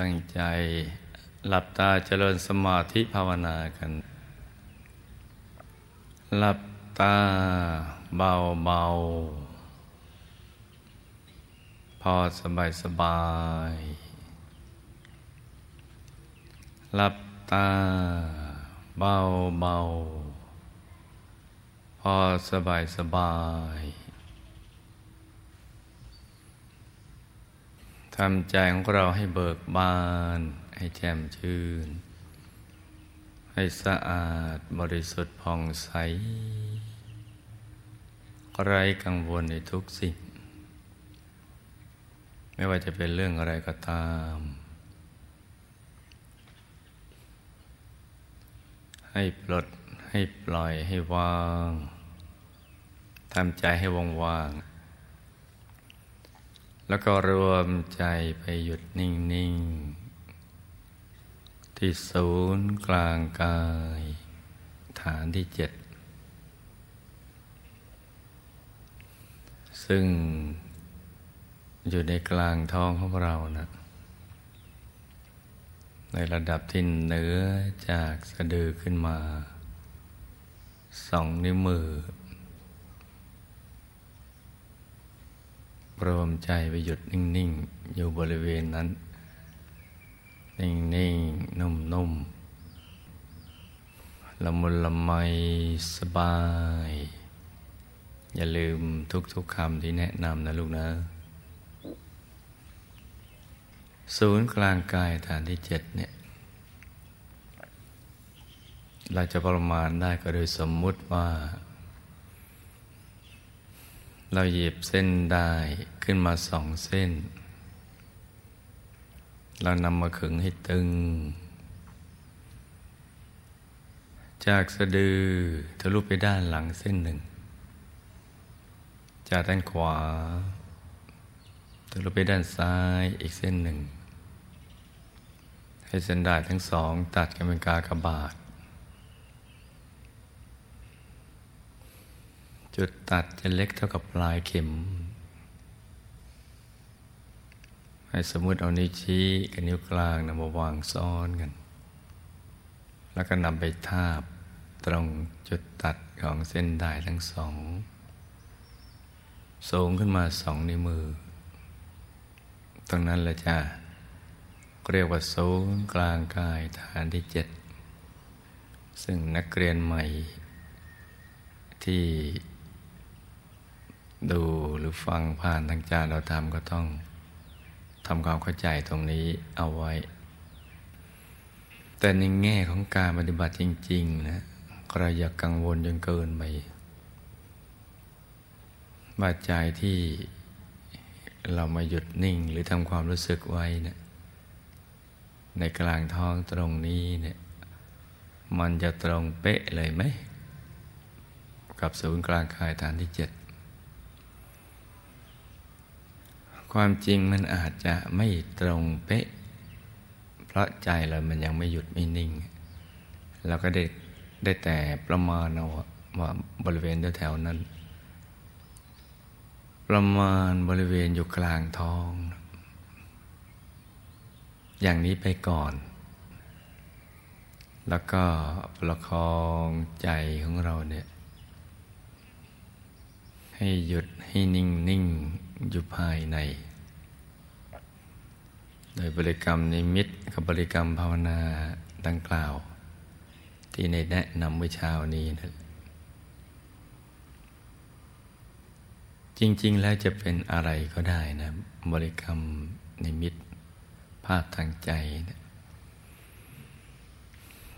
ตั้งใจหลับตาเจริญสมาธิภาวนากันหลับตาเบาๆพอสบายๆหลับตาเบาๆพอสบายๆทำใจของเราให้เบิกบานให้แจ่มชื่นให้สะอาดบริสุทธิ์ผ่องใสไร้กังวลในทุกสิ่งไม่ว่าจะเป็นเรื่องอะไรก็ตามให้ปลดให้ปล่อยให้วางทำใจให้ว่างๆแล้วก็รวมใจไปหยุดนิ่งๆที่ศูนย์กลางกายฐานที่7ซึ่งอยู่ในกลางท้องของเรานะในระดับที่เหนือจากสะดือขึ้นมา2 นิ้วมือรวมใจไปหยุดนิ่งๆอยู่บริเวณนั้นนิ่งๆนุ่มๆละมุนละไมสบายอย่าลืมทุกๆคำที่แนะนำนะลูกนะศูนย์กลางกายฐานที่7เนี่ยเราจะประมาณได้ก็โดยสมมุติว่าเราหยิบเส้นได้ขึ้นมา2 เส้นเรานำมาขึงให้ตึงจากสะดือทะลุไปด้านหลังเส้น 1จากด้านขวาทะลุไปด้านซ้ายอีกเส้น 1ให้เส้นด้ายทั้ง2ตัดกันเป็นกากบาทจุดตัดจะเล็กเท่ากับปลายเข็มให้สมมติเอานิ้วชี้กับนิ้วกลางนำมาวางซ้อนกันแล้วก็นำไปทาบตรงจุดตัดของเส้นด้ายทั้ง2สูงขึ้นมา2 นิ้วมือตรงนั้นแหละจ้ะเรียกว่าศูนย์กลางกายฐานที่7ซึ่งนักเรียนใหม่ที่ดูหรือฟังผ่านทางจานเราทำก็ต้องทำความเข้าใจตรงนี้เอาไว้แต่ในแง่ของการปฏิบัติจริงๆนะเราอย่า กังวลจนเกินไปบาดใจที่เรามาหยุดนิ่งหรือทำความรู้สึกไว้นะในกลางท้องตรงนี้เนี่ยมันจะตรงเป๊ะเลยไหมกับศูนย์กลางกายฐานที่7ความจริงมันอาจจะไม่ตรงเป๊ะเพราะใจเรามันยังไม่หยุดไม่นิ่งเราก็ได้แต่ประมาณเอาว่าบริเวณแถวๆนั้นประมาณบริเวณอยู่กลางท้องอย่างนี้ไปก่อนแล้วก็ประคองใจของเราเนี่ยให้หยุดให้นิ่งๆอยู่ภายในโดยบริกรรมนิมิตกับบริกรรมภาวนาดังกล่าวที่ในแนะนำเมื่อเช้านี้นะจริงๆแล้วจะเป็นอะไรก็ได้นะบริกรรมนิมิตภาพทางใจนะ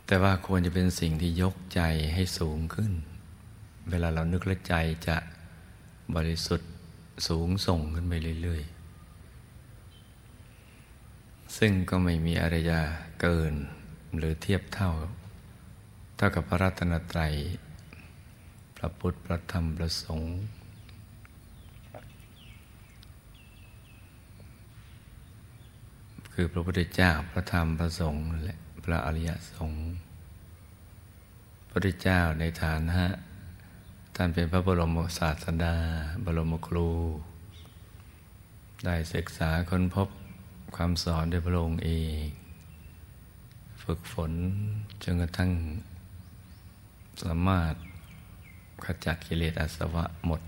แต่ว่าควรจะเป็นสิ่งที่ยกใจให้สูงขึ้นเวลาเรานึกและใจจะบริสุทธิ์สูงส่งขึ้นไปเรื่อยๆซึ่งก็ไม่มีอะไรจะเกินหรือเทียบเท่ากับพระรัตนตรัยพระพุทธพระธรรมพระสงฆ์คือพระพุทธเจ้าพระธรรมพระสงฆ์และพระอริยสงฆ์พระพุทธเจ้าในฐานะท่านเป็นพระบรมศาสดาบรมครูได้ศึกษาค้นพบ คำสอนโดยพระองค์เองฝึกฝนจนกระทั่งสามารถขจัดกิเลสอาสวะหมด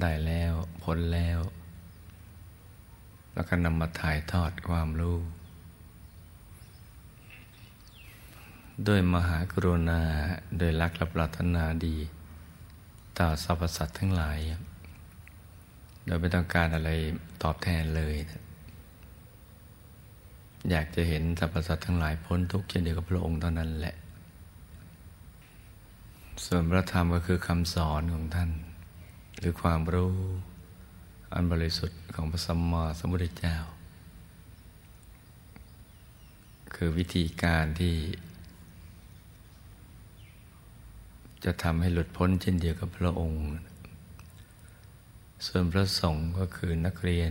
ได้แล้วพ้นแล้วแล้วก็นำมาถ่ายทอดความรู้ด้วยมหากรุณาโดยรักและปรารถนาดีต่อสรรพสัตว์ทั้งหลายโดยไม่ต้องการอะไรตอบแทนเลยอยากจะเห็นสรรพสัตว์ทั้งหลายพ้นทุกข์เช่นเดียวกับพระองค์เท่านั้นแหละส่วนพระธรรมก็คือคำสอนของท่านหรือความรู้อันบริสุทธิ์ของพระสัมมาสัมพุทธเจ้าคือวิธีการที่จะทำให้หลุดพ้นเช่นเดียวกับพระองค์ส่วนพระสงฆ์ก็คือนักเรียน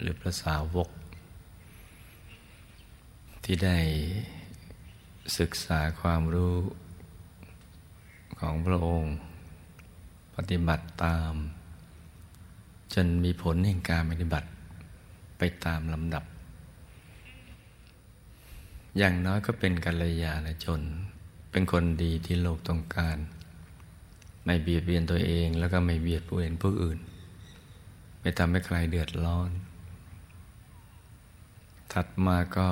หรือพระสาวกที่ได้ศึกษาความรู้ของพระองค์ปฏิบัติตามจนมีผลแห่งการปฏิบัติไปตามลำดับอย่างน้อยก็เป็นกัลยาณชนเป็นคนดีที่โลกต้องการไม่เบียดเบียนตัวเองแล้วก็ไม่เบียดเบียนผู้อื่นไม่ทำให้ใครเดือดร้อนถัดมาก็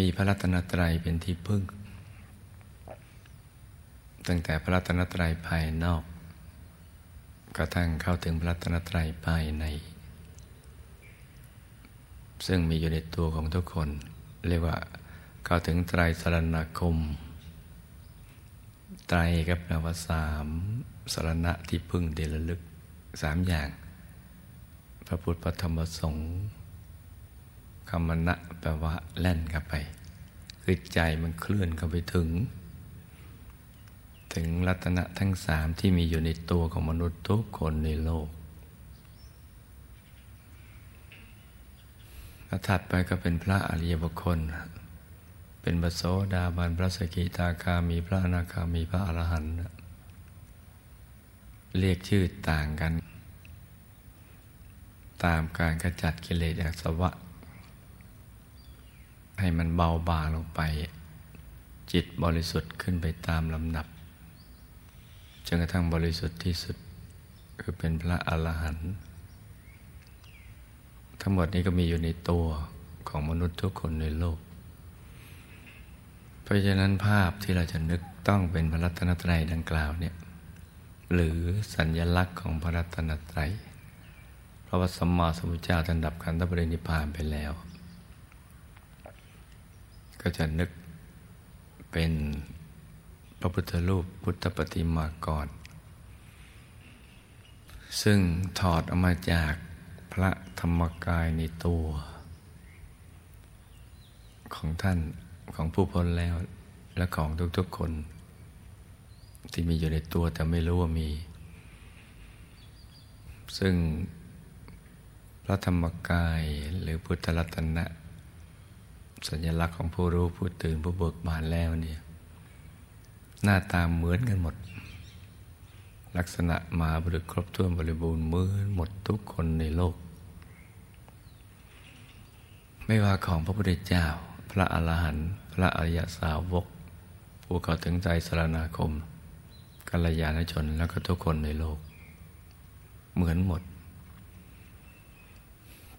มีพระรัตนตรัยเป็นที่พึ่งตั้งแต่พระรัตนตรัยภายนอกกระทั่งเข้าถึงพระรัตนตรัยภายในซึ่งมีอยู่ในตัวของทุกคนเรียกว่าเข้าถึงไตรสรณคมไตรกับนวสามสรณะที่พึ่งเดลลึกสามอย่างพระพุทธพระธรรมพระสงฆ์คำมณะแปลว่าแล่นเข้าไปคือใจมันเคลื่อนเข้าไปถึงรัตนะทั้งสามที่มีอยู่ในตัวของมนุษย์ทุกคนในโลกและถัดไปก็เป็นพระอริยบุคคลเป็นพระโสดาบันพระสกิทาคามีพระอนาคามีพระอรหันต์เรียกชื่อต่างกันตามการขจัดกิเลสอาสวะให้มันเบาบางลงไปจิตบริสุทธิ์ขึ้นไปตามลำดับจนกระทั่งบริสุทธิ์ที่สุดคือเป็นพระอรหันต์ทั้งหมดนี้ก็มีอยู่ในตัวของมนุษย์ทุกคนในโลกเพราะฉะนั้นภาพที่เราจะนึกต้องเป็นพระรัตนตรัยดังกล่าวเนี่ยหรือสัญลักษณ์ของพระรัตนตรัยเพราะว่าสัมมาสัมพุทธเจ้าท่านดับขันธปรินิพพานไปแล้วก็จะนึกเป็นพระพุทธรูปพุทธปฏิมากรซึ่งถอดออกมาจากพระธรรมกายในตัวของท่านของผู้พ้นแล้วและของทุกๆคนที่มีอยู่ในตัวแต่ไม่รู้ว่ามีซึ่งพระธรรมกายหรือพุทธรัตนะสัญลักษณ์ของผู้รู้ผู้ตื่นผู้เบิกบานแล้วเนี่ยหน้าตาเหมือนกันหมดลักษณะมาบริครบถ้วนบริบูรณ์เหมือนหมดทุกคนในโลกไม่ว่าของพระพุทธเจ้าพระอรหันต์พระอริยสาวกผู้เข้าถึงใจสรณคมกัลยาณชนแล้วก็ทุกคนในโลกเหมือนหมด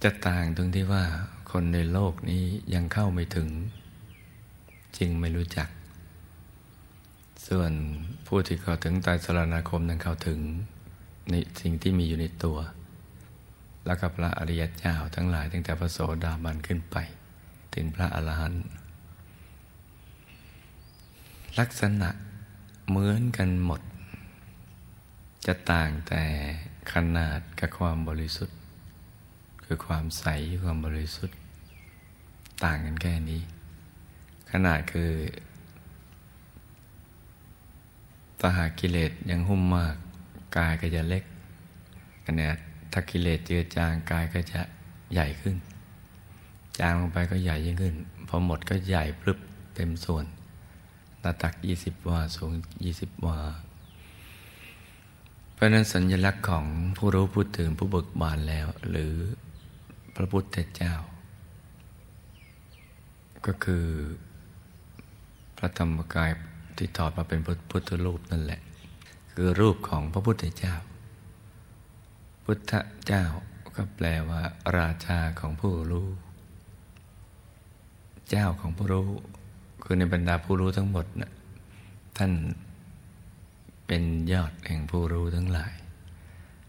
จะต่างตรงที่ว่าคนในโลกนี้ยังเข้าไม่ถึงจึงไม่รู้จักส่วนผู้ที่เข้าถึงตายสรณคมนั้นเข้าถึงในสิ่งที่มีอยู่ในตัวแล้วกับพระอริยเจ้าทั้งหลายตั้งแต่พระโสดาบันขึ้นไปถึงพระอรหันต์ลักษณะเหมือนกันหมดจะต่างแต่ขนาดกับความบริสุทธิ์คือความใสความบริสุทธิ์ต่างกันแค่นี้ขนาดคือถ้าหากกิเลสยังหุ้มมากกายก็จะเล็กขนาดถ้ากิเลสเจือจางกายก็จะใหญ่ขึ้นจางลงไปก็ใหญ่ยิ่งขึ้นพอหมดก็ใหญ่พรึบเต็มส่วนหน้าตัก20วาสูง20วาเพราะนั้นสัญลักษณ์ของผู้รู้ผู้ตื่นผู้เบิกบานแล้วหรือพ พระพุทธเจ้าก็คือพระธรรมกายที่ถอดมาเป็นพุทธรูปนั่นแหละคือรูปของพระพุทธเจ้าพุทธเจ้าก็แปลว่าราชาของผู้รู้เจ้าของผู้รู้คือในบรรดาผู้รู้ทั้งหมดนะท่านเป็นยอดแห่งผู้รู้ทั้งหลาย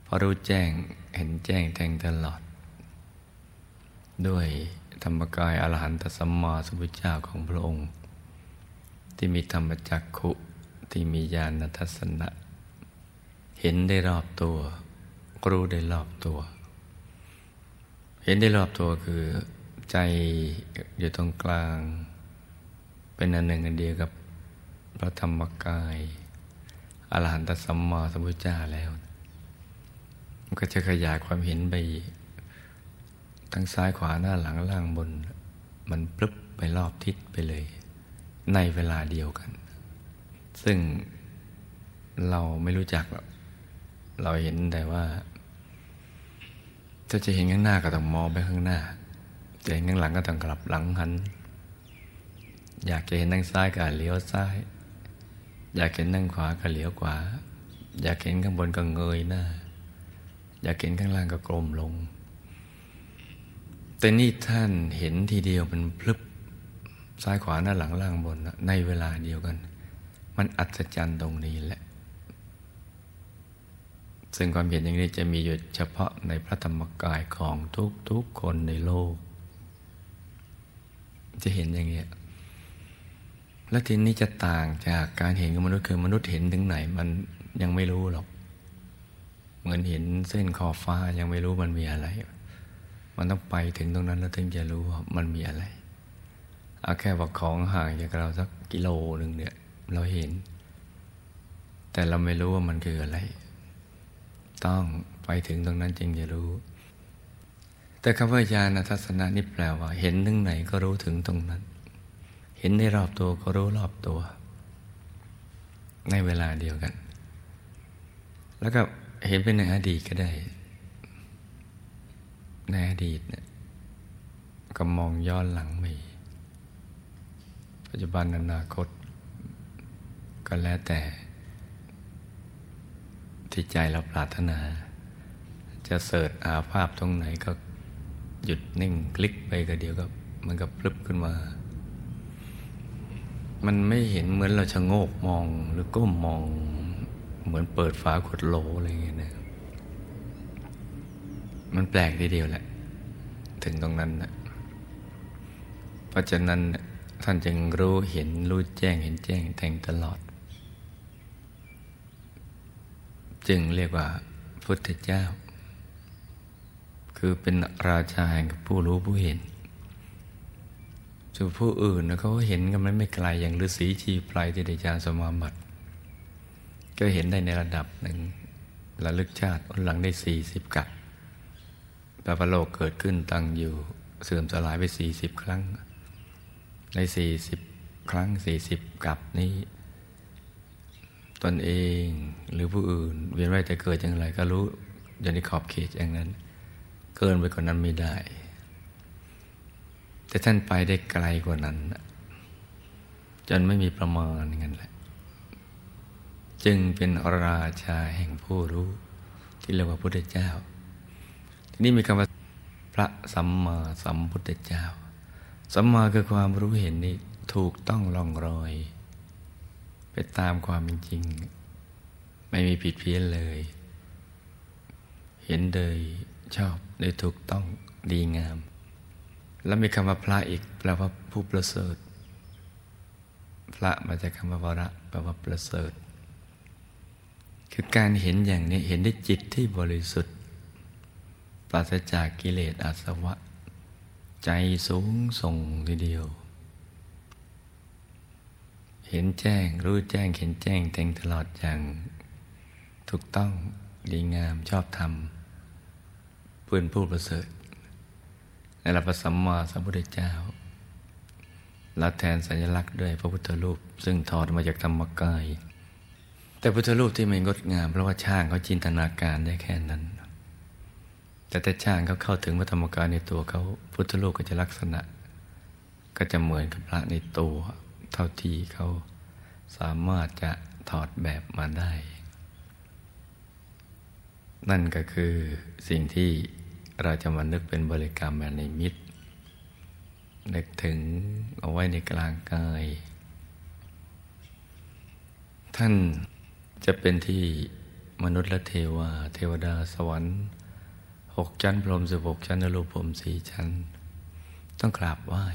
เพราะรู้แจ้งเห็นแจ้งแทงตลอดด้วยธรรมกายอรหันตสัมมาสัมพุทธเจ้าของพระองค์ที่มีธรรมจักขุที่มีญาณทัสสนะเห็นได้รอบตัวรู้ได้รอบตัวเห็นได้รอบตัวคือใจอยู่ตรงกลางเป็นอันหนึ่งอันเดียวกับพระธรรมกายอรหันตสัมมาสัมพุทธเจ้าแล้วมันก็จะขยายความเห็นไปทั้งซ้ายขวาหน้าหลังล่างบนมันพลึบไปรอบทิศไปเลยในเวลาเดียวกันซึ่งเราไม่รู้จักหรอกเราเห็นแต่ว่าถ้าจะเห็นข้างหน้าก็ต้องมองไปข้างหน้าจะเห็นข้างหลังก็ต้องกลับหลังหันอยากจะเห็นทางซ้ายก็เลี้ยวซ้ายอยากเห็นทางขวาก็เลี้ยวขวาอยากเห็นข้างบนก็เงยหน้าอยากเห็นข้างล่างก็กลมลงแต่นี่ท่านเห็นทีเดียวมันพลึบซ้ายขวาหน้าหลังล่างบนในเวลาเดียวกันมันอัศจรรย์ตรงนี้แหละซึ่งความเห็นอย่างนี้จะมีอยู่เฉพาะในพระธรรมกายของทุกๆคนในโลกจะเห็นอย่างนี้และทีนี้จะต่างจากการเห็นของมนุษย์คือมนุษย์เห็นถึงไหนมันยังไม่รู้หรอกเหมือนเห็นเส้นขอบฟ้ายังไม่รู้มันมีอะไรมันต้องไปถึงตรงนั้นแล้วถึงจะรู้ว่ามันมีอะไรเอาแค่ว่าของห่างจากเราสักกิโลนึงเนี่ยเราเห็นแต่เราไม่รู้ว่ามันคืออะไรต้องไปถึงตรงนั้นจึงจะรู้แต่คำว่าญาณทัศนะนี่แปลว่าเห็นถึงไหนก็รู้ถึงตรงนั้นเห็นได้รอบตัวก็รู้รอบตัวในเวลาเดียวกันแล้วก็เห็นเป็นในอดีตก็ได้ในอดีตเนี่ยก็มองย้อนหลังไปปัจจุบันอนาคตก็แล้วแต่ที่ใจเราปรารถนาจะเสิร์ชหาภาพตรงไหนก็หยุดนิ่งคลิกไปก็เดี๋ยวก็มันก็พลึบขึ้นมามันไม่เห็นเหมือนเราชะโงกมองหรือก้มมองเหมือนเปิดฝาขวดโหลอะไรอย่างเงี้ยนะมันแปลกทีเดียวแหละถึงตรงนั้นนะเพราะฉะนั้นท่านจึงรู้เห็นรู้แจ้งเห็นแจ้งแทงตลอดจึงเรียกว่าพุทธเจ้าคือเป็นราชาแห่งผู้รู้ผู้เห็นส่วนผู้อื่นนะเขาเห็นกันไม่ไกลอย่างฤาษีชีไพรที่ได้ฌานสมาบัติก็เห็นได้ในระดับหนึ่งระลึกชาติหลังได้40กับปรโลกเกิดขึ้นตั้งอยู่เสื่อมสลายไป40ครั้งใน40ครั้ง40กับนี้ตนเองหรือผู้อื่นเวียนว่ายแต่เกิดอย่างไรก็รู้อยู่ในขอบเขตอย่างนั้นเกินไปกว่านั้นไม่ได้แต่ท่านไปได้ไกลกว่านั้นจนไม่มีประมาณงั้นแหละจึงเป็นราชาแห่งผู้รู้ที่เรียกว่าพุทธเจ้าทีนี้มีคำว่าพระสัมมาสัมพุทธเจ้าสัมมาคือความรู้เห็นนี่ถูกต้องล่องรอยไปตามความเป็นจริงไม่มีผิดเพี้ยนเลยเห็นโดยชอบโดยถูกต้องดีงามแล้วมีคำว่าพระอีกแปลว่าผู้ประเสริฐพระมาจากคำว่าวระแปลว่าประเสริฐคือการเห็นอย่างนี้เห็นได้จิตที่บริสุทธิ์ปราศจากกิเลสอาสวะใจสูงส่งทีเดียวเห็นแจ้งรู้แจ้งเห็นแจ้งแทงตลอดอย่างถูกต้องดีงามชอบธรรมเป็นผู้ประเสริฐในหลักพระสัมมาสัมพุทธเจ้าละแทนสัญลักษณ์ด้วยพระพุทธรูปซึ่งถอดมาจากธรรมกายแต่พุทธรูปที่ไม่งดงามเพราะว่าช่างเขาจินตนาการได้แค่นั้น แต่ถ้าช่างเขาเข้าถึงพระธรรมกายในตัวเขาพุทธโลกก็จะลักษณะก็จะเหมือนกับพระในตัวเท่าที่เขาสามารถจะถอดแบบมาได้นั่นก็คือสิ่งที่เราจะมานึกเป็นบริกรรมแบบนิมิตนึกถึงเอาไว้ในกลางกายท่านจะเป็นที่มนุษย์และเทวดาสวรรค์6ชั้นพรหม16ชั้นนรกพรหม4ชั้นต้องกราบไหว้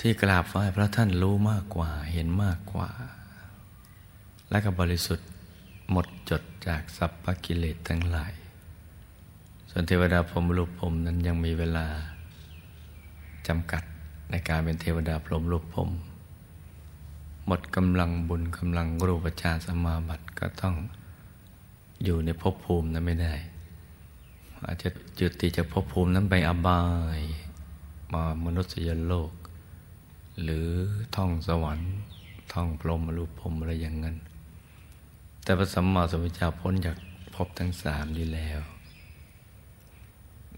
ที่กราบไหว้เพราะท่านรู้มากกว่าเห็นมากกว่าและก็บริสุทธิ์หมดจดจากสัพพกิเลสทั้งหลายส่วนเทวดาพรหมรูปพรหมนั้นยังมีเวลาจำกัดในการเป็นเทวดาพรหมรูปพรหมหมดกำลังบุญกำลังรูปฌานสมาบัติก็ต้องอยู่ในภพภูมินั้นไม่ได้อาจจะจุติจากภพภูมินั้นไปอบายมามนุษยโลกหรือท่องสวรรค์ท่องพรหมรูปพรหมอะไรอย่างนั้นแต่พระสัมมาสัมพุทธเจ้าพ้นจากภพทั้งสามนี้แล้ว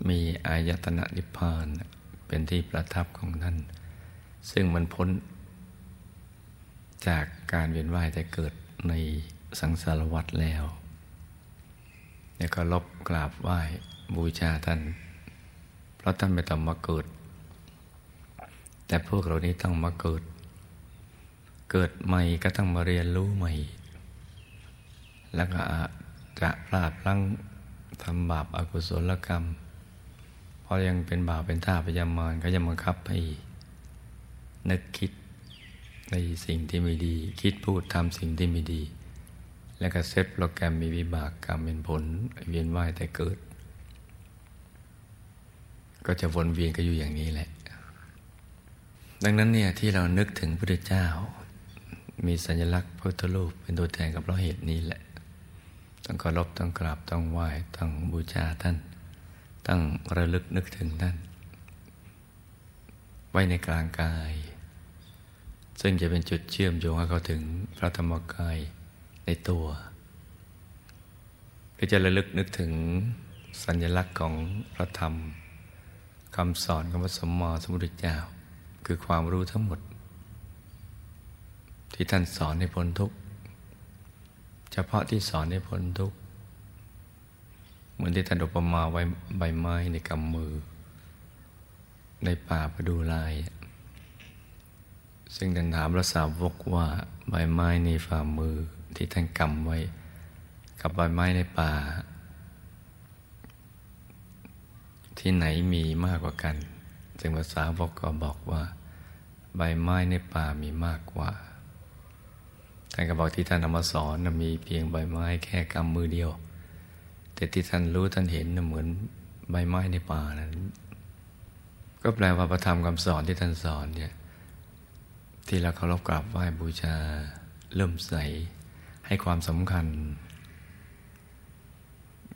มีอายตนะนิพพานเป็นที่ประทับของท่านซึ่งมันพ้นจากการเวียนว่ายแต่เกิดในสังสารวัฏแล้วเนี่ยก็ลบกราบไหว้บูชาท่านเพราะท่านไม่ต้องมาเกิดแต่พวกเรานี้ต้องมาเกิดใหม่ก็ต้องมาเรียนรู้ใหม่แล้วก็จะพลาดพลั้งทำบาปอกุศลกรรมเพราะยังเป็นบาปเป็นท่าพยามารก็จะบังคับให้นึกคิดในสิ่งที่ไม่ดีคิดพูดทำสิ่งที่ไม่ดีและก็เซตโปรแกรมมีวิบากกรรมเป็นผลเวียนว่ายแต่เกิดก็จะวนเวียนก็อยู่อย่างนี้แหละดังนั้นเนี่ยที่เรานึกถึงพระพุทธเจ้ามีสัญลักษณ์พุทธรูปเป็นตัวแทนกับเพราะเหตุนี้แหละต้องเคารพต้องกราบต้องไหว้ต้องบูชาท่านต้องระลึกนึกถึงท่านไว้ในกลางกายซึ่งจะเป็นจุดเชื่อมโยงให้เขาถึงพระธรรมกายในตัวก็จะระลึกนึกถึงสัญลักษณ์ของพระธรรมคำสอนของพระสัมมาสัมพุทธเจ้าคือความรู้ทั้งหมดที่ท่านสอนให้พ้นทุกข์เฉพาะที่สอนให้พ้นทุกข์เหมือนที่ท่านอุปมาไว้ใบไม้ในกำมือในป่าประดู่ลายซึ่งท่านถามพระสาวกว่าใบไม้ในฝ่ามือที่ท่านกำไว้กับใบไม้ในป่าที่ไหนมีมากกว่ากันซึ่งพระสาวกก็บอกว่าใบไม้ในป่ามีมากกว่าท่านก็บอกที่ท่านเอามาสอนมีเพียงใบไม้แค่กำมือเดียวแต่ที่ท่านรู้ท่านเห็นเหมือนใบไม้ในป่านั้นก็แปลว่าพระธรรมคำสอนที่ท่านสอนเนี่ยที่เราเคารพกราบไหว้บูชาเริ่มใส่ให้ความสำคัญ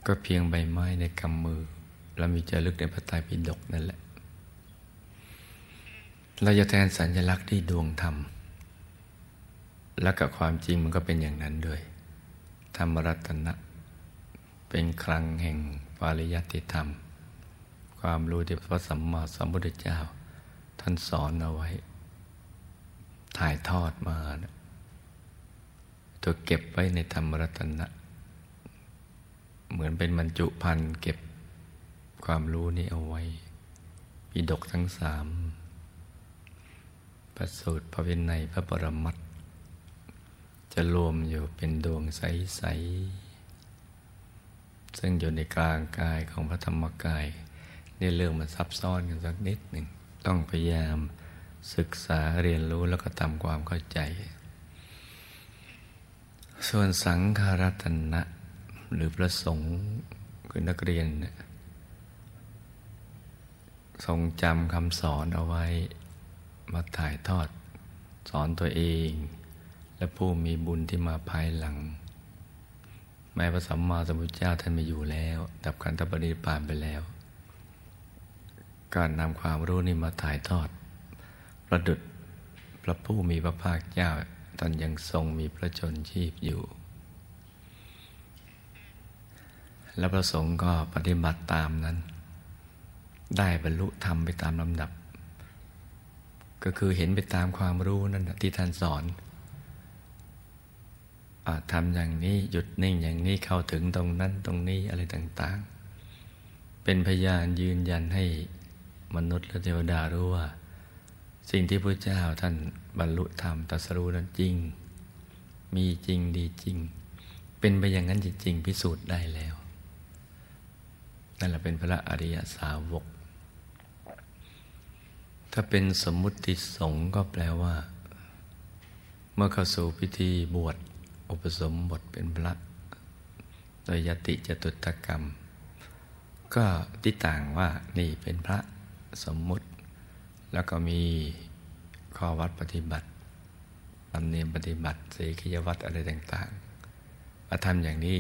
ก็เพียงใบไม้ในกำมือและมีจารึกในพระไตรปิฎกนั่นแหละเราจะแทนสัญลักษณ์ที่ดวงธรรมและกับความจริงมันก็เป็นอย่างนั้นด้วยธรรมรัตนะเป็นคลังแห่งปริยัติธรรมความรู้ที่พระสัมมาสัมพุทธเจ้าท่านสอนเอาไว้ถ่ายทอดมาตัวเก็บไว้ในธรรมรัตนะเหมือนเป็นบรรจุภัณฑ์เก็บความรู้นี้เอาไว้ปิฎกทั้งสามพระสูตรพระวินัยพระปรมัตถ์จะรวมอยู่เป็นดวงใสๆซึ่งอยู่ในกลางกายของพระธรรมกายในเรื่องมันซับซ้อนกันสักนิดหนึ่งต้องพยายามศึกษาเรียนรู้แล้วก็ทำความเข้าใจส่วนสังฆรัตนะหรือพระสงฆ์คือนักเรียนทรงจำคำสอนเอาไว้มาถ่ายทอดสอนตัวเองและผู้มีบุญที่มาภายหลังแม้พระสัมมาสัมพุทธเจ้าท่านไม่อยู่แล้วดับขันธปรินิพพานไปแล้วการนำความรู้นี้มาถ่ายทอดประดุจพระผู้มีพระภาคเจ้าท่านยังทรงมีพระชนชีพอยู่ และพระสงฆ์ก็ปฏิบัติตามนั้นได้บรรลุธรรมไปตามลำดับก็คือเห็นไปตามความรู้นั่นที่ท่านสอนทำอย่างนี้หยุดนิ่งอย่างนี้เข้าถึงตรงนั้นตรงนี้อะไรต่างๆเป็นพยานยืนยันให้มนุษย์และเทวดารู้ว่าสิ่งที่พระเจ้าท่านบรรลุธรรมตรัสรู้นั้นจริงมีจริงดีจริงเป็นไปอย่างนั้นจริงๆพิสูจน์ได้แล้วนั่นแหละเป็นพระอริยสาวกถ้าเป็นสมมุติสงฆ์ก็แปลว่าเมื่อเข้าสู่พิธีบวชอุปสมบทเป็นพระโดยยติจตุตกรรมก็ที่ต่างว่านี่เป็นพระสมมุติแล้วก็มีข้อวัดปฏิบัติธรรมเนียมปฏิบัติศีลกิจวัตรอะไรต่างๆมาทำอย่างนี้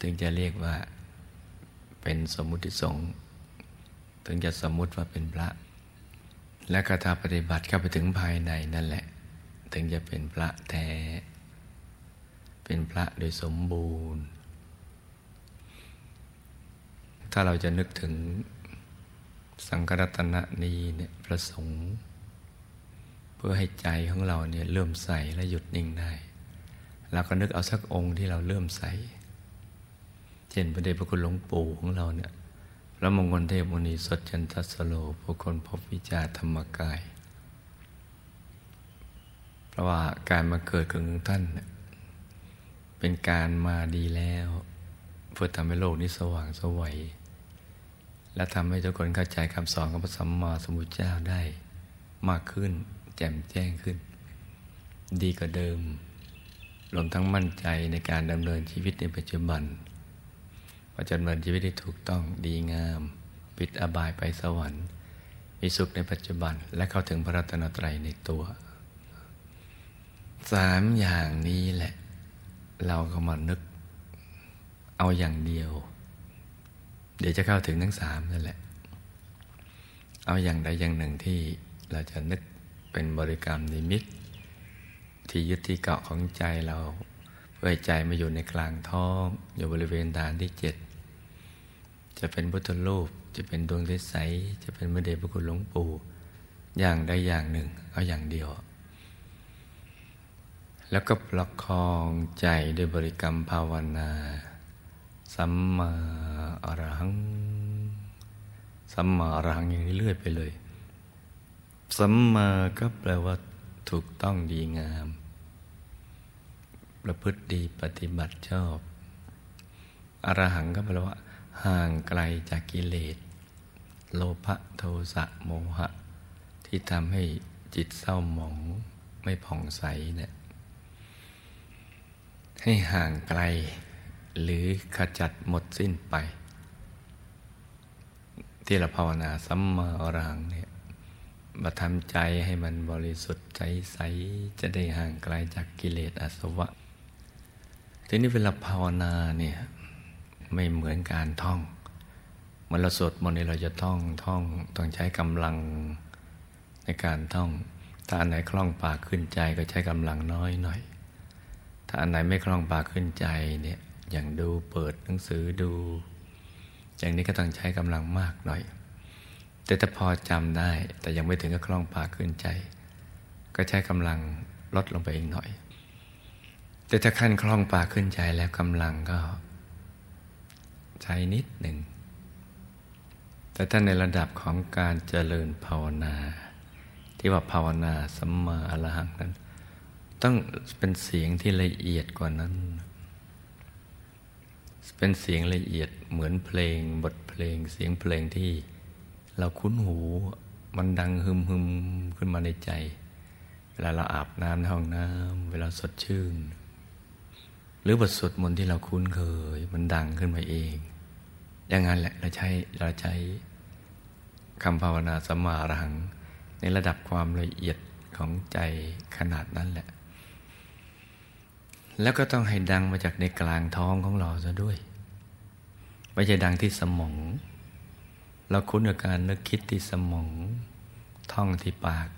ถึงจะเรียกว่าเป็นสมมุติสงฆ์ถึงจะสมมุติว่าเป็นพระและกระทำปฏิบัติเข้าไปถึงภายในนั่นแหละถึงจะเป็นพระแท้เป็นพระโดยสมบูรณ์ถ้าเราจะนึกถึงสังฆรัตนะนี้เนี่ยประสงค์เพื่อให้ใจของเราเนี่ยเริ่มใสและหยุดนิ่งได้เราก็นึกเอาสักองค์ที่เราเริ่มใสเช่นพระเดชพระคุณหลวงปู่ของเราเนี่ยพระมงคลเทพมุนีสดจันทสโลผู้คนพบวิชาธรรมกายเพราะว่าการมาเกิดของท่านเป็นการมาดีแล้วเพื่อทำให้โลกนี้สว่างสวัยและทำให้ทุกคนเข้าใจคำสอนของพระสัมมาสัมพุทธเจ้าได้มากขึ้นแจ่มแจ้งขึ้นดีกว่าเดิมรวมทั้งมั่นใจในการดำเนินชีวิตในปัจจุบันว่าจะดำเนินชีวิตที่ถูกต้องดีงามปิดอบายไปสวรรค์มีสุขในปัจจุบันและเข้าถึงพระรัตนตรัยในตัวสามอย่างนี้แหละเราก็มานึกเอาอย่างเดียวเดี๋ยวจะเข้าถึงทั้งสามนั่นแหละเอาอย่างใดอย่างหนึ่งที่เราจะนึกเป็นบริกรรมนิมิตที่ยึดที่เกาะของใจเราเพื่อใจมาอยู่ในกลางท้องอยู่บริเวณฐานที่เจ็ดจะเป็นพุทธรูปจะเป็นดวงใสๆจะเป็นพระเดชพระคุณหลวงปู่อย่างใดอย่างหนึ่งเอาอย่างเดียวแล้วก็ประคองใจด้วยบริกรรมภาวนาสัมมาอรหังสัมมาอรหังอย่างนี้เรื่อยไปเลยสัมมาก็แปลว่าถูกต้องดีงามประพฤติดีปฏิบัติชอบอรหังก็แปลว่าห่างไกลจากกิเลสโลภะโทสะโมหะที่ทำให้จิตเศร้าหมองไม่ผ่องใสเนี่ยให้ห่างไกลหรือขจัดหมดสิ้นไปที่เราภาวนาสัมมาอรหังเนี่ยมาทำใจให้มันบริสุทธิ์ใสๆจะได้ห่างไกลจากกิเลสอาสวะทีนี้เวลาภาวนาเนี่ยไม่เหมือนการท่องเมื่อเราสวดมนต์เราจะท่องต้องใช้กำลังในการท่องถ้าอันไหนคล่องปากขึ้นใจก็ใช้กำลังน้อยหน่อยถ้าอันไหนไม่คล่องปากขึ้นใจเนี่ยอย่างดูเปิดหนังสือดูอย่างนี้ก็ต้องใช้กำลังมากหน่อยแต่ถ้าพอจำได้แต่ยังไม่ถึงกับคล่องปากขึ้นใจก็ใช้กำลังลดลงไปอีกหน่อยแต่ถ้าขั้นคล่องปากขึ้นใจแล้วกำลังก็ใช้นิดหนึ่งแต่ถ้าในระดับของการเจริญภาวนาที่ว่าภาวนาสัมมาอรหังนั้นต้องเป็นเสียงที่ละเอียดกว่านั้นเป็นเสียงละเอียดเหมือนเพลงบทเพลงเสียงเพลงที่เราคุ้นหูมันดังฮึมๆขึ้นมาในใจเวลาเราอาบน้ำในห้องน้ำเวลาสดชื่นหรือบทสวดมนต์ที่เราคุ้นเคยมันดังขึ้นมาเองอย่างนั้นแหละเราใช้คำภาวนาสัมมาอรหังในระดับความละเอียดของใจขนาดนั้นแหละแล้วก็ต้องให้ดังมาจากในกลางท้องของเราซะด้วยไม่ใช่ดังที่สมองเราคุ้นกับการนึกคิดที่สมองท่องที่ปาก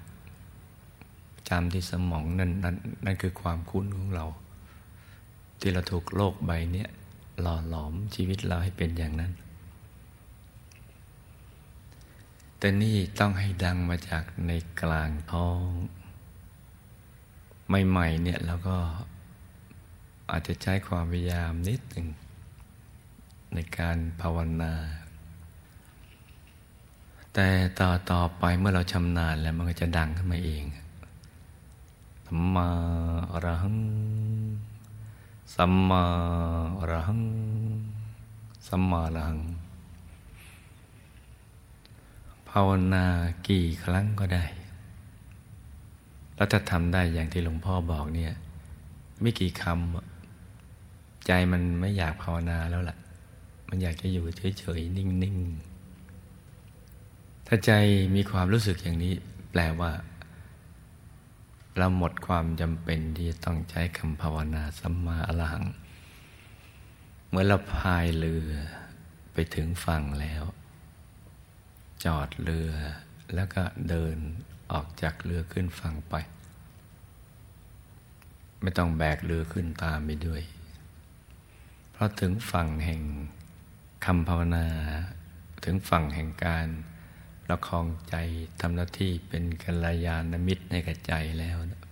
จำที่สมองนั่นคือความคุ้นของเราที่เราถูกโลกใบนี้ หล่อหลอมชีวิตเราให้เป็นอย่างนั้นแต่นี่ต้องให้ดังมาจากในกลางท้องใหม่ๆเนี่ยเราก็อาจจะใช้ความพยายามนิดหนึ่งในการภาวนาแต่ต่อไปเมื่อเราชำนาญแล้วมันก็จะดังขึ้นมาเองสัมมาอรหังสัมมาอรหังสัมมาอรหังภาวนากี่ครั้งก็ได้แล้วถ้าทำได้อย่างที่หลวงพ่อบอกเนี่ยไม่กี่คำใจมันไม่อยากภาวนาแล้วล่ะมันอยากจะอยู่เฉยๆนิ่งๆถ้าใจมีความรู้สึกอย่างนี้แปลว่าเราหมดความจำเป็นที่จะต้องใช้คำภาวนาสัมมาอรหังเหมือนเราพายเรือไปถึงฝั่งแล้วจอดเรือแล้วก็เดินออกจากเรือขึ้นฝั่งไปไม่ต้องแบกเรือขึ้นตามไปด้วยเพราะถึงฝั่งแห่งคำภาวนาถึงฝั่งแห่งการประคองใจทำหน้าที่เป็นกัลยาณมิตรในกระใจแล้วนะ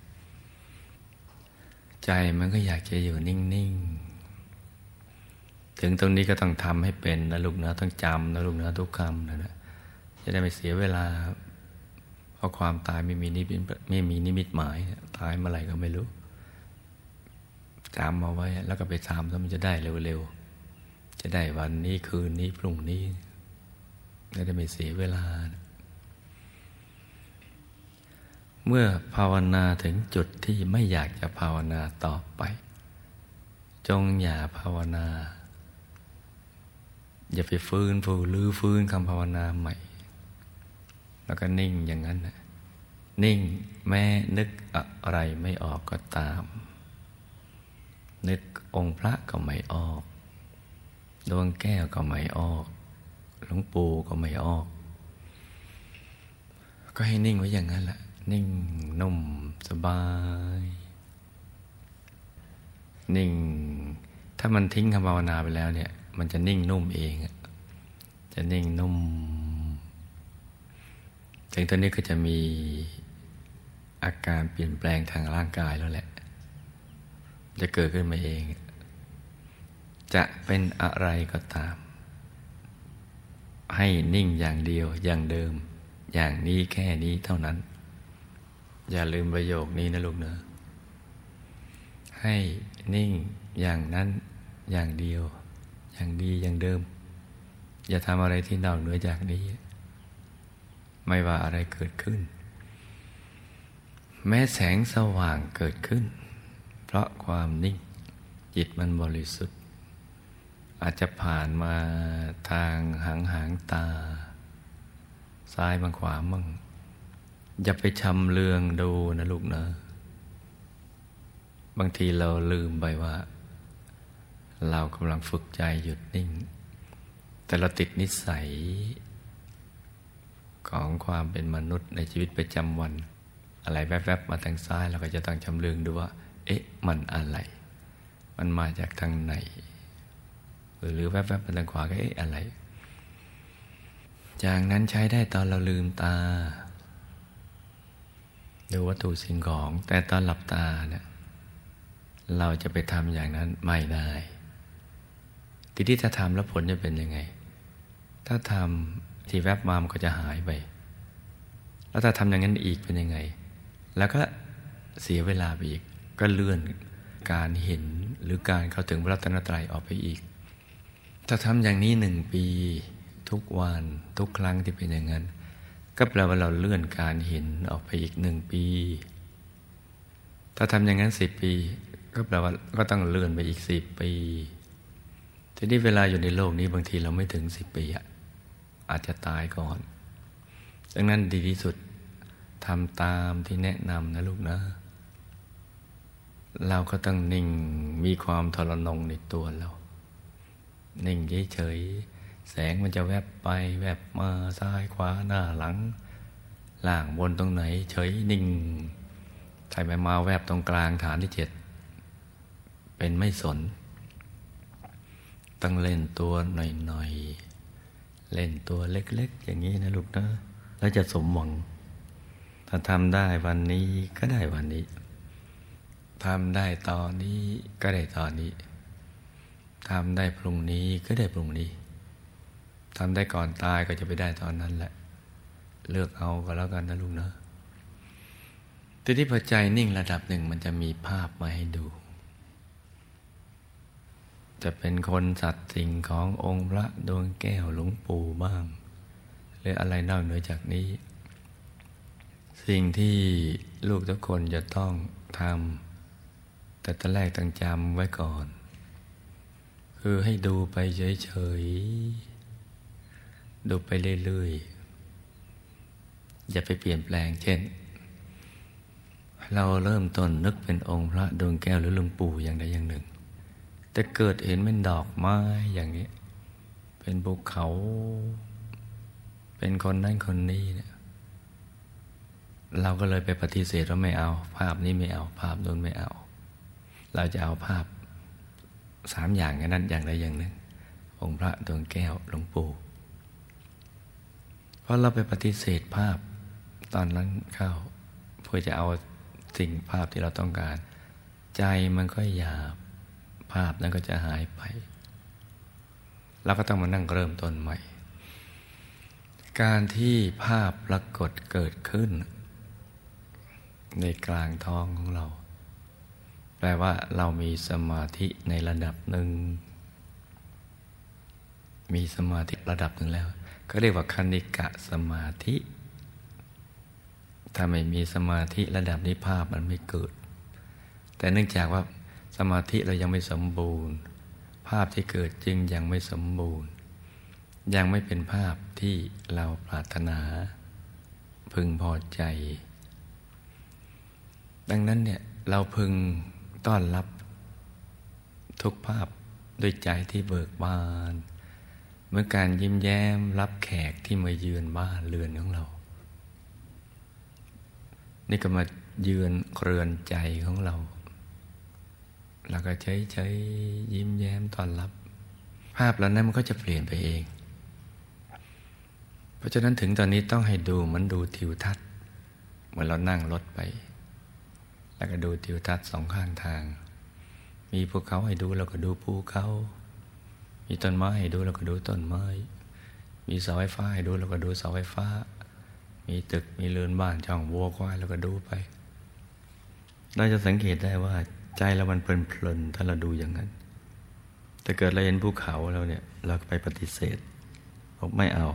ใจมันก็อยากจะอยู่นิ่งๆถึงตรงนี้ก็ต้องทำให้เป็นนะลูกนะต้องจำนะลูกนะทุกคำนะจะได้ไม่เสียเวลาเพราะความตายไม่มีนิมิตหมายตายเมื่อไหร่ก็ไม่รู้จำเอาไว้แล้วก็ไปทำแล้วมันจะได้เร็วๆจะได้วันนี้คืนนี้พรุ่งนี้ได้ไม่เสียเวลาเมื่อภาวนาถึงจุดที่ไม่อยากจะภาวนาต่อไปจงอย่าภาวนาอย่าไปฟื้นฟูลื้อฟื้นคำภาวนาใหม่แล้วก็นิ่งอย่างนั้นนิ่งแม้นึกอะไรไม่ออกก็ตามนึกองค์พระก็ไม่ออกดวงแก้วก็ไม่ออกหลวงปู่ก็ไม่ออกก็ให้นิ่งไว้อย่างนั้นแหละนิ่งนุ่มสบายนิ่งถ้ามันทิ้งคำภาวนาไปแล้วเนี่ยมันจะนิ่งนุ่มเองจะนิ่งนุ่มถึงตอนนี้ก็จะมีอาการเปลี่ยนแปลงทางร่างกายแล้วแหละจะเกิดขึ้นมาเองจะเป็นอะไรก็ตามให้นิ่งอย่างเดียวอย่างเดิมอย่างนี้แค่นี้เท่านั้นอย่าลืมประโยคนี้นะลูกเนอะให้นิ่งอย่างนั้นอย่างเดียวอย่างดีอย่างเดิมอย่าทำอะไรที่นอกเหนือจากนี้ไม่ว่าอะไรเกิดขึ้นแม้แสงสว่างเกิดขึ้นเพราะความนิ่งจิตมันบริสุทธิ์อาจจะผ่านมาทางหางตาซ้ายบ้างขวาบ้างอย่าไปชำเลืองดูนะลูกนะบางทีเราลืมไปว่าเรากำลังฝึกใจหยุดนิ่งแต่เราติดนิสัยของความเป็นมนุษย์ในชีวิตประจำวันอะไรแวบๆมาทางซ้ายเราก็จะต้องชำเลืองดูว่าเอ๊ะมันอะไรมันมาจากทางไหนหรือแวบๆไปทางขวาก็เอ๊ะอะไรอย่างนั้นใช้ได้ตอนเราลืมตาดูวัตถุสิ่งของแต่ตอนหลับตาเนี่ยเราจะไปทำอย่างนั้นไม่ได้ทีนี้ถ้าทำแล้วผลจะเป็นยังไงถ้าทำที่แวบมามันก็จะหายไปแล้วถ้าทำอย่างนั้นอีกเป็นยังไงแล้วก็เสียเวลาไปอีกก็เลื่อนการเห็นหรือการเข้าถึงพระรัตนตรัยออกไปอีกถ้าทำอย่างนี้1 ปีทุกวันทุกครั้งที่เป็นอย่างนั้นก็แปลว่าเราเลื่อนการเห็นออกไปอีก1 ปีถ้าทำอย่างนั้น10 ปีก็แปลว่าก็ต้องเลื่อนไปอีก10 ปีทีนี้เวลาอยู่ในโลกนี้บางทีเราไม่ถึง10 ปีอาจจะตายก่อนดังนั้นดีที่สุดทำตามที่แนะนำนะลูกนะเราก็ต้องนิ่งมีความทรนงในตัวเรานิ่งเฉยๆแสงมันจะแวบไปแวบมาซ้ายขวาหน้าหลังล่างบนตรงไหนเฉยนิ่งใครมาแวบตรงกลางฐานที่ 7เป็นไม่สน ต้องเล่นตัวหน่อยๆเล่นตัวเล็กๆอย่างนี้นะลูกนะแล้วจะสมหวังถ้าทำได้วันนี้ก็ได้วันนี้ทำได้ตอนนี้ก็ได้ตอนนี้ทำได้พรุ่งนี้ก็ได้พรุ่งนี้ทำได้ก่อนตายก็จะไปได้ตอนนั้นแหละเลือกเอาก็แล้วกันนะลูกนะทีนี้พอใจนิ่งระดับหนึ่งมันจะมีภาพมาให้ดูจะเป็นคนสัตว์สิ่งขององค์พระดวงแก้วหลวงปู่บ้างหรืออะไรนอกเหนือจากนี้สิ่งที่ลูกทุกคนจะต้องทำแต่ตอนแรกต้องจำไว้ก่อนคือให้ดูไปเฉยๆดูไปเรื่อยๆอย่าไปเปลี่ยนแปลงเช่นเราเริ่มต้นนึกเป็นองค์พระดวงแก้วหรือหลวงปู่อย่างใดอย่างหนึ่งแต่เกิดเห็นเป็นดอกไม้อย่างนี้เป็นภูเขาเป็นคนนั้นคนนี้เนี่ยเราก็เลยไปปฏิเสธว่าไม่เอาภาพนี้ไม่เอาภาพนู้นไม่เอาเราจะเอาภาพ3อย่างนั้นอย่างใดอย่างหนึ่งองค์พระดวงแก้วหลวงปู่เพราะเราไปปฏิเสธภาพตอนนั้นเข้าเพื่อจะเอาสิ่งภาพที่เราต้องการใจมันก็หยาบภาพนั้นก็จะหายไปเราก็ต้องมานั่งเริ่มต้นใหม่การที่ภาพปรากฏเกิดขึ้นในกลางท้องของเราแปลว่าเรามีสมาธิในระดับหนึ่งมีสมาธิระดับหนึ่งแล้วก็เรียกว่าคณิกะสมาธิถ้าไม่มีสมาธิระดับนี้ภาพมันไม่เกิดแต่เนื่องจากว่าสมาธิเรายังไม่สมบูรณ์ภาพที่เกิดจึงยังไม่สมบูรณ์ยังไม่เป็นภาพที่เราปรารถนาพึงพอใจดังนั้นเนี่ยเราพึงต้อนรับทุกภาพด้วยใจที่เบิกบานเหมือนการยิ้มแย้มรับแขกที่มาเยือนบ้านเรือนของเรานี่ก็มาเยือนเรือนใจของเราเราก็เฉยๆยิ้มแย้มต้อนรับภาพเหล่านั้นมันก็จะเปลี่ยนไปเองเพราะฉะนั้นถึงตอนนี้ต้องให้ดูเหมือนดูทิวทัศน์เหมือนเรานั่งรถไปแล้วก็ดูทิวทัศน์สองข้างทางมีภูเขาให้ดูเราก็ดูภูเขามีต้นไม้ให้ดูเราก็ดูต้นไม้มีเสาไฟฟ้าให้ดูเราก็ดูเสาไฟฟ้ามีตึกมีเรือนบ้านช่องวัวควายเราก็ดูไปเราจะสังเกตได้ว่าใจเรามันเพลินๆถ้าเราดูอย่างนั้นแต่เกิดเราเห็นภูเขาเราเนี่ยเราไปปฏิเสธบอกไม่เอา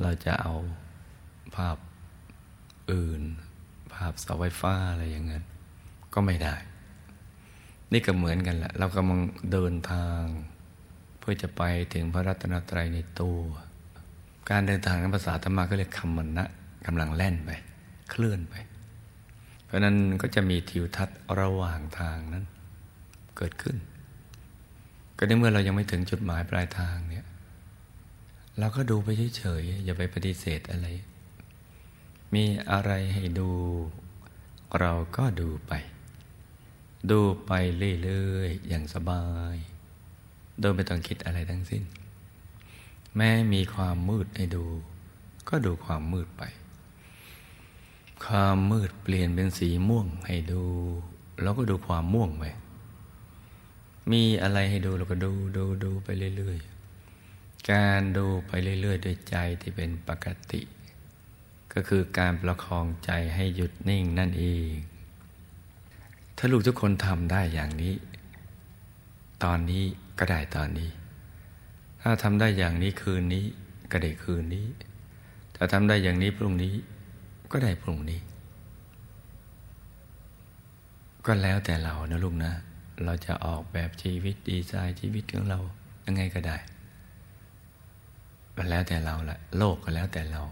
เราจะเอาภาพอื่นภาพเสาไฟฟ้าอะไรอย่างนั้นก็ไม่ได้นี่ก็เหมือนกันแหละเรากำลังเดินทางเพื่อจะไปถึงพระรัตนตรัยในตัวการเดินทางในภาษาธรรมะก็เรียกคัมมนะกำลังแล่นไปเคลื่อนไปเพราะนั้นก็จะมีทิวทัศน์ระหว่างทางนั้นเกิดขึ้นก็ในเมื่อเรายังไม่ถึงจุดหมายปลายทางเนี่ยเราก็ดูไปเฉยๆอย่าไปปฏิเสธอะไรมีอะไรให้ดูเราก็ดูไปดูไปเรื่อยๆอย่างสบายโดยไม่ต้องคิดอะไรทั้งสิ้นแม้มีความมืดให้ดูก็ดูความมืดไปความมืดเปลี่ยนเป็นสีม่วงให้ดูเราก็ดูความม่วงไปมีอะไรให้ดูเราก็ดูไปเรื่อยๆการดูไปเรื่อยๆด้วยใจที่เป็นปกติก็คือการประคองใจให้หยุดนิ่งนั่นเองถ้าลูกทุกคนทำได้อย่างนี้ตอนนี้ก็ได้ตอนนี้ถ้าทำได้อย่างนี้คืนนี้ก็ได้คืนนี้ถ้าทำได้อย่างนี้พรุ่งนี้ก็ได้พรุ่งนี้ก็แล้วแต่เรานะลูกนะเราจะออกแบบชีวิตดีไซน์ชีวิตของเรายังไงก็ได้มันแล้วแต่เราแหละโลกก็แล้วแต่เรา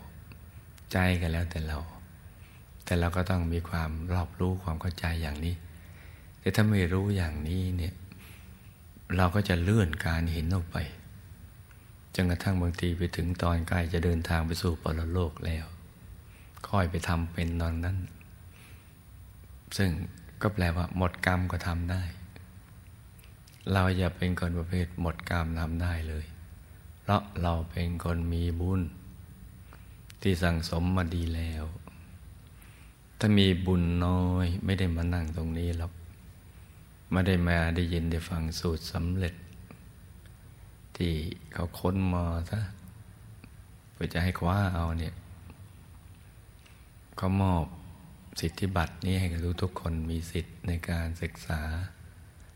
ใจก็แล้วแต่เราก็ต้องมีความรอบรู้ความเข้าใจอย่างนี้แต่ถ้าไม่รู้อย่างนี้เนี่ยเราก็จะเลื่อนการเห็นออกไปจนกระทั่งบางทีไปถึงตอนใกล้จะเดินทางไปสู่ปรโลกแล้วค่อยไปทำเป็นตอนนั้นซึ่งก็แปลว่าหมดกรรมก็ทำได้ เราอย่าเป็นคนประเภทหมดกรรมทำได้เลยเพราะเราเป็นคนมีบุญที่สั่งสมมาดีแล้วถ้ามีบุญน้อยไม่ได้มานั่งตรงนี้หรอกไม่ได้มาได้ยินได้ฟังสูตรสำเร็จที่เขาค้นมาซะเพื่อจะให้คว้าเอาเนี่ยก็มอบสิทธิบัตรนี้ให้กับทุกคนมีสิทธิ์ในการศึกษา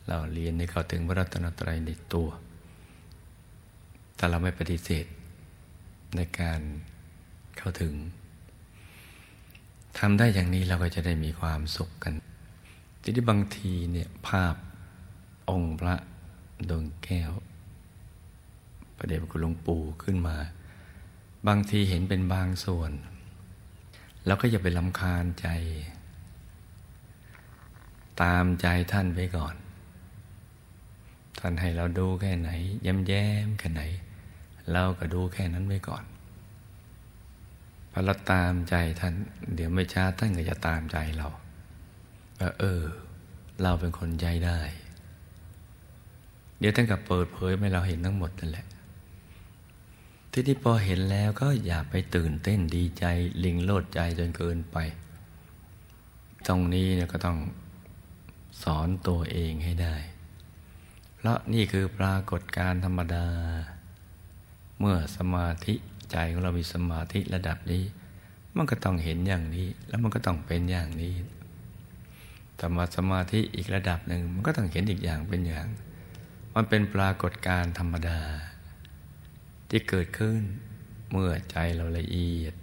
เราเรียนในเข้าถึงพระรัตนตรัยในตัวแต่เราไม่ปฏิเสธในการเข้าถึงทำได้อย่างนี้เราก็จะได้มีความสุขกันที่บางทีเนี่ยภาพองค์พระดวงแก้วประเดชพระคุณหลวงปู่ขึ้นมาบางทีเห็นเป็นบางส่วนแล้วก็อย่าไปรำคาญใจตามใจท่านไปก่อนท่านให้เราดูแค่ไหนแย้มๆแค่ไหนเราก็ดูแค่นั้นไปก่อนพอเราตามใจท่านเดี๋ยวไม่ช้าท่านก็จะตามใจเราว่าเราเป็นคนใจได้เดี๋ยวท่านก็เปิดเผยให้เราเห็นทั้งหมดนั่นแหละที่พอเห็นแล้วก็อย่าไปตื่นเต้นดีใจลิงโลดใจจนเกินไปตรงนี้เนี่ยก็ต้องสอนตัวเองให้ได้เพราะนี่คือปรากฏการณ์ธรรมดาเมื่อสมาธิใจของเรามีสมาธิระดับนี้มันก็ต้องเห็นอย่างนี้แล้วมันก็ต้องเป็นอย่างนี้แต่มาสมาธิอีกระดับหนึ่งมันก็ต้องเห็นอีกอย่างเป็นอย่างมันเป็นปรากฏการณ์ธรรมดาที่เกิดขึ้นเมื่อใจเราละเอียด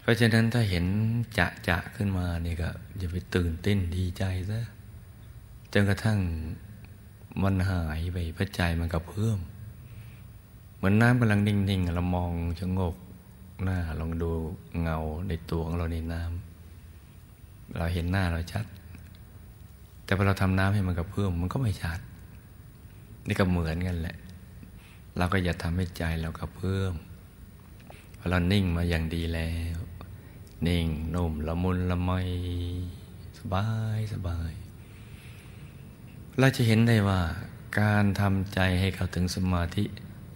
เพราะฉะนั้นถ้าเห็นจะขึ้นมาเนี่ยก็อย่าไปตื่นเต้นดีใจซะจนกระทั่งมันหายไปเพราะใจมันกระเพื่อมเหมือนน้ำกำลังนิ่งๆเรามองชะโงกหน้าลองดูเงาในตัวของเราในน้ำเราเห็นหน้าเราชัดแต่พอเราทำน้ำให้มันกระเพื่อมมันก็ไม่ชัดนี่ก็เหมือนกันแหละเราก็อย่าทำให้ใจเรากระเพื่อมพอเรานิ่งมาอย่างดีแล้วนิ่งนุ่มละมุนละไมสบายสบายเราจะเห็นได้ว่าการทำใจให้เข้าถึงสมาธิ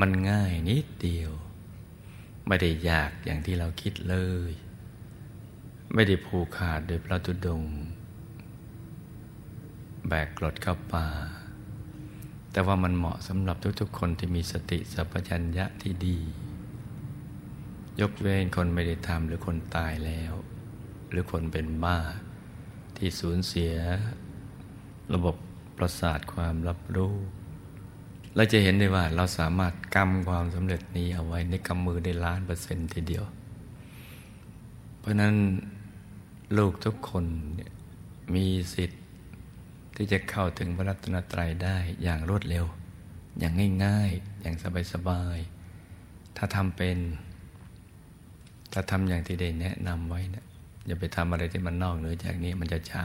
มันง่ายนิดเดียวไม่ได้ยากอย่างที่เราคิดเลยไม่ได้ผูกขาดโดยพระธุดงค์แบกกลดเข้าป่าแต่ว่ามันเหมาะสำหรับทุกๆคนที่มีสติสัมปชัญญะที่ดียกเว้นคนไม่ได้ทำหรือคนตายแล้วหรือคนเป็นบ้าที่สูญเสียระบบประสาทความรับรู้เราจะเห็นได้ว่าเราสามารถกำความสำเร็จนี้เอาไว้ในกำมือได้1,000,000%ทีเดียวเพราะนั้นลูกทุกคนมีสิทธิ์ที่จะเข้าถึงพระรัตนตรัยได้อย่างรวดเร็วอย่างง่ายๆอย่างสบายๆถ้าทำอย่างที่ได้แนะนำไว้นะอย่าไปทำอะไรที่มันนอกเหนือจากนี้มันจะช้า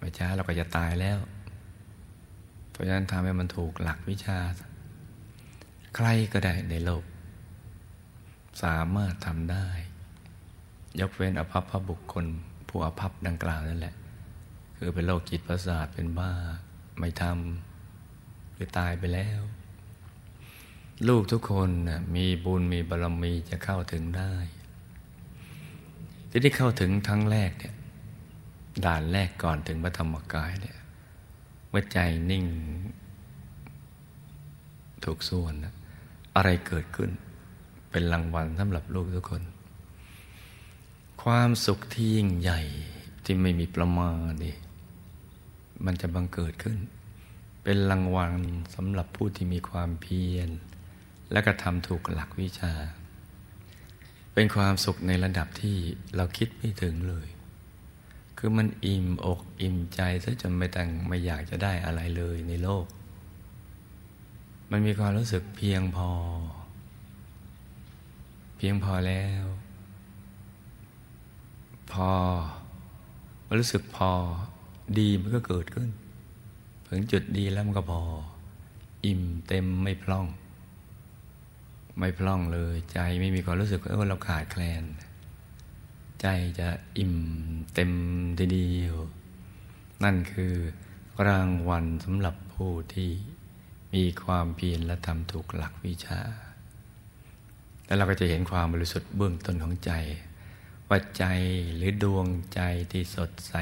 ไม่ช้าเราก็จะตายแล้วเพราะฉะนั้นทำให้มันถูกหลักวิชาใครก็ได้ในโลกสามารถทำได้ยกเว้นอภัพพบุคคลผู้อภัพดังกล่าวนั่นแหละคือเป็นโรคจิตประสาทเป็นบ้าไม่ทำหรือตายไปแล้วลูกทุกคนมีบุญมีบารมีจะเข้าถึงได้ที่ได้เข้าถึงทั้งแรกเนี่ยด่านแรกก่อนถึงพระธรรมกายเนี่ยเมื่อใจนิ่งถูกส่วนอะไรเกิดขึ้นเป็นรางวัลสำหรับลูกทุกคนความสุขที่ยิ่งใหญ่ที่ไม่มีประมาณนี่มันจะบังเกิดขึ้นเป็นรางวัลสำหรับผู้ที่มีความเพียรและกระทำถูกหลักวิชาเป็นความสุขในระดับที่เราคิดไม่ถึงเลยคือมันอิ่มอกอิ่มใจซะจนไม่อยากจะได้อะไรเลยในโลกมันมีความรู้สึกเพียงพอแล้วพอมันรู้สึกพอดีมันก็เกิดขึ้นถึงจุดดีแล้วมันก็พออิ่มเต็มไม่พล่องเลยใจไม่มีความรู้สึกว่าเราขาดแคลนใจจะอิ่มเต็มทีเดียวนั่นคือ รางวัลสำหรับผู้ที่มีความเพียรและทำถูกหลักวิชาแล้วเราก็จะเห็นความบริสุทธิ์เบื้องต้นของใจว่าใจหรือดวงใจที่สดใส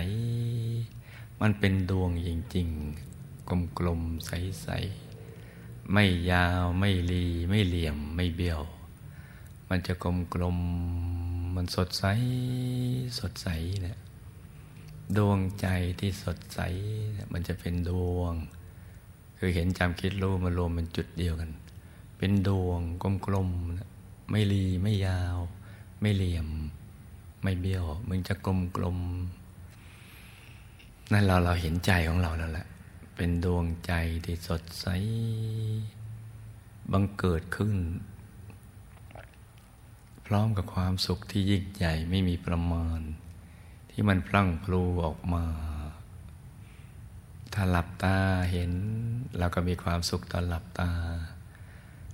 มันเป็นดวงจริงๆกลมๆใสๆไม่ยาวไม่รีไม่เหลี่ยมไม่เบี้ยวมันจะกลมๆมันสดใสสดใสเนี่ยดวงใจที่สดใสมันจะเป็นดวงคือเห็นจำคิดรู้มารวมเป็นจุดเดียวกันเป็นดวงกลมๆไม่รีไม่ยาวไม่เหลี่ยมไม่เบี้ยวมันจะกลมๆนั่นเราเห็นใจของเราแล้วแหละเป็นดวงใจที่สดใสบังเกิดขึ้นพร้อมกับความสุขที่ยิ่งใหญ่ไม่มีประมาณที่มันพลั่งพลูออกมาถ้าหลับตาเห็นเราก็มีความสุขตอนหลับตา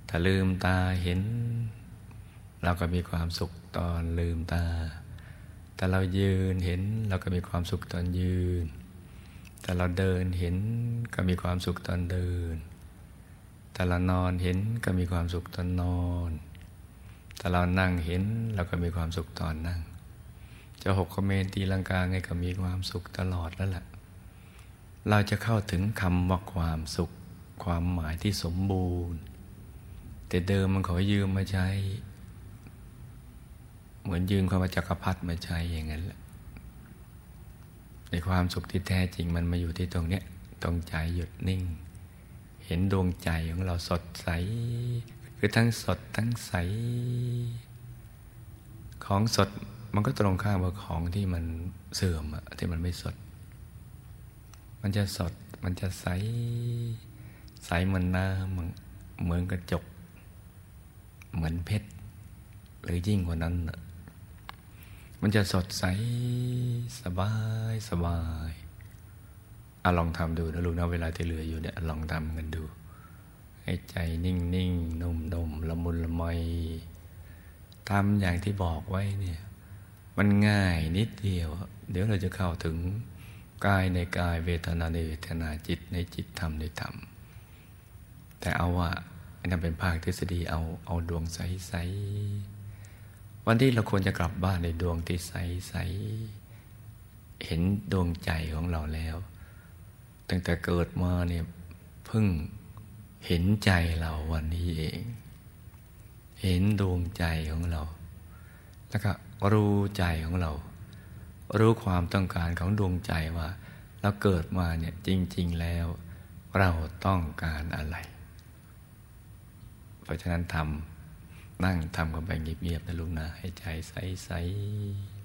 ถ้าลืมตาเห็นเราก็มีความสุขตอนลืมตาแต่เรายืนเห็นเราก็มีความสุขตอนยืนแต่เราเดินเห็นก็มีความสุขตอนเดินแต่เรานอนเห็นก็มีความสุขตอนนอนแต่เรานั่งเห็นเราก็มีความสุขตอนนั่งจะหกคอมเมนต์ตีลังกาไงก็มีความสุขตลอดแล้วแหละเราจะเข้าถึงคำว่าความสุขความหมายที่สมบูรณ์แต่เดิมมันขอยืมมาใช้เหมือนยืมคำว่าจักรพรรดิมาใช้อย่างนั้นแหละในความสุขที่แท้จริงมันมาอยู่ที่ตรงเนี้ยตรงใจหยุดนิ่งเห็นดวงใจของเราสดใสคือทั้งสดทั้งใสของสดมันก็ตรงข้ามกับของที่มันเสื่อมอะที่มันไม่สดมันจะสดมันจะใสใสเหมือนน้ำเหมือนกระจกเหมือนเพชรหรือยิ่งกว่านั้นมันจะสดใสสบายสบายอะลองทำดูนะลูกนะเวลาที่เหลืออยู่เนี่ยลองทำกันดูให้ใจนิ่งๆ นุ่มๆละมุนละไมทำอย่างที่บอกไว้เนี่ยมันง่ายนิดเดียวเดี๋ยวเราจะเข้าถึงกายในกายเวทนาในเวทนาจิตในจิตธรรมในธรรมแต่เอาว่าอันนั้นเป็นภาคทฤษฎีเอาดวงใสๆวันที่เราควรจะกลับบ้านในดวงที่ใสๆเห็นดวงใจของเราแล้วตั้งแต่เกิดมาเนี่ยเพิ่งเห็นใจเราวันนี้เองเห็นดวงใจของเราแล้วก็รู้ใจของเรารู้ความต้องการของดวงใจว่าเราเกิดมาเนี่ยจริงๆแล้วเราต้องการอะไรเพราะฉะนั้นนั่งทำกันไปเงียบๆนะลูกนะให้ใจใสๆ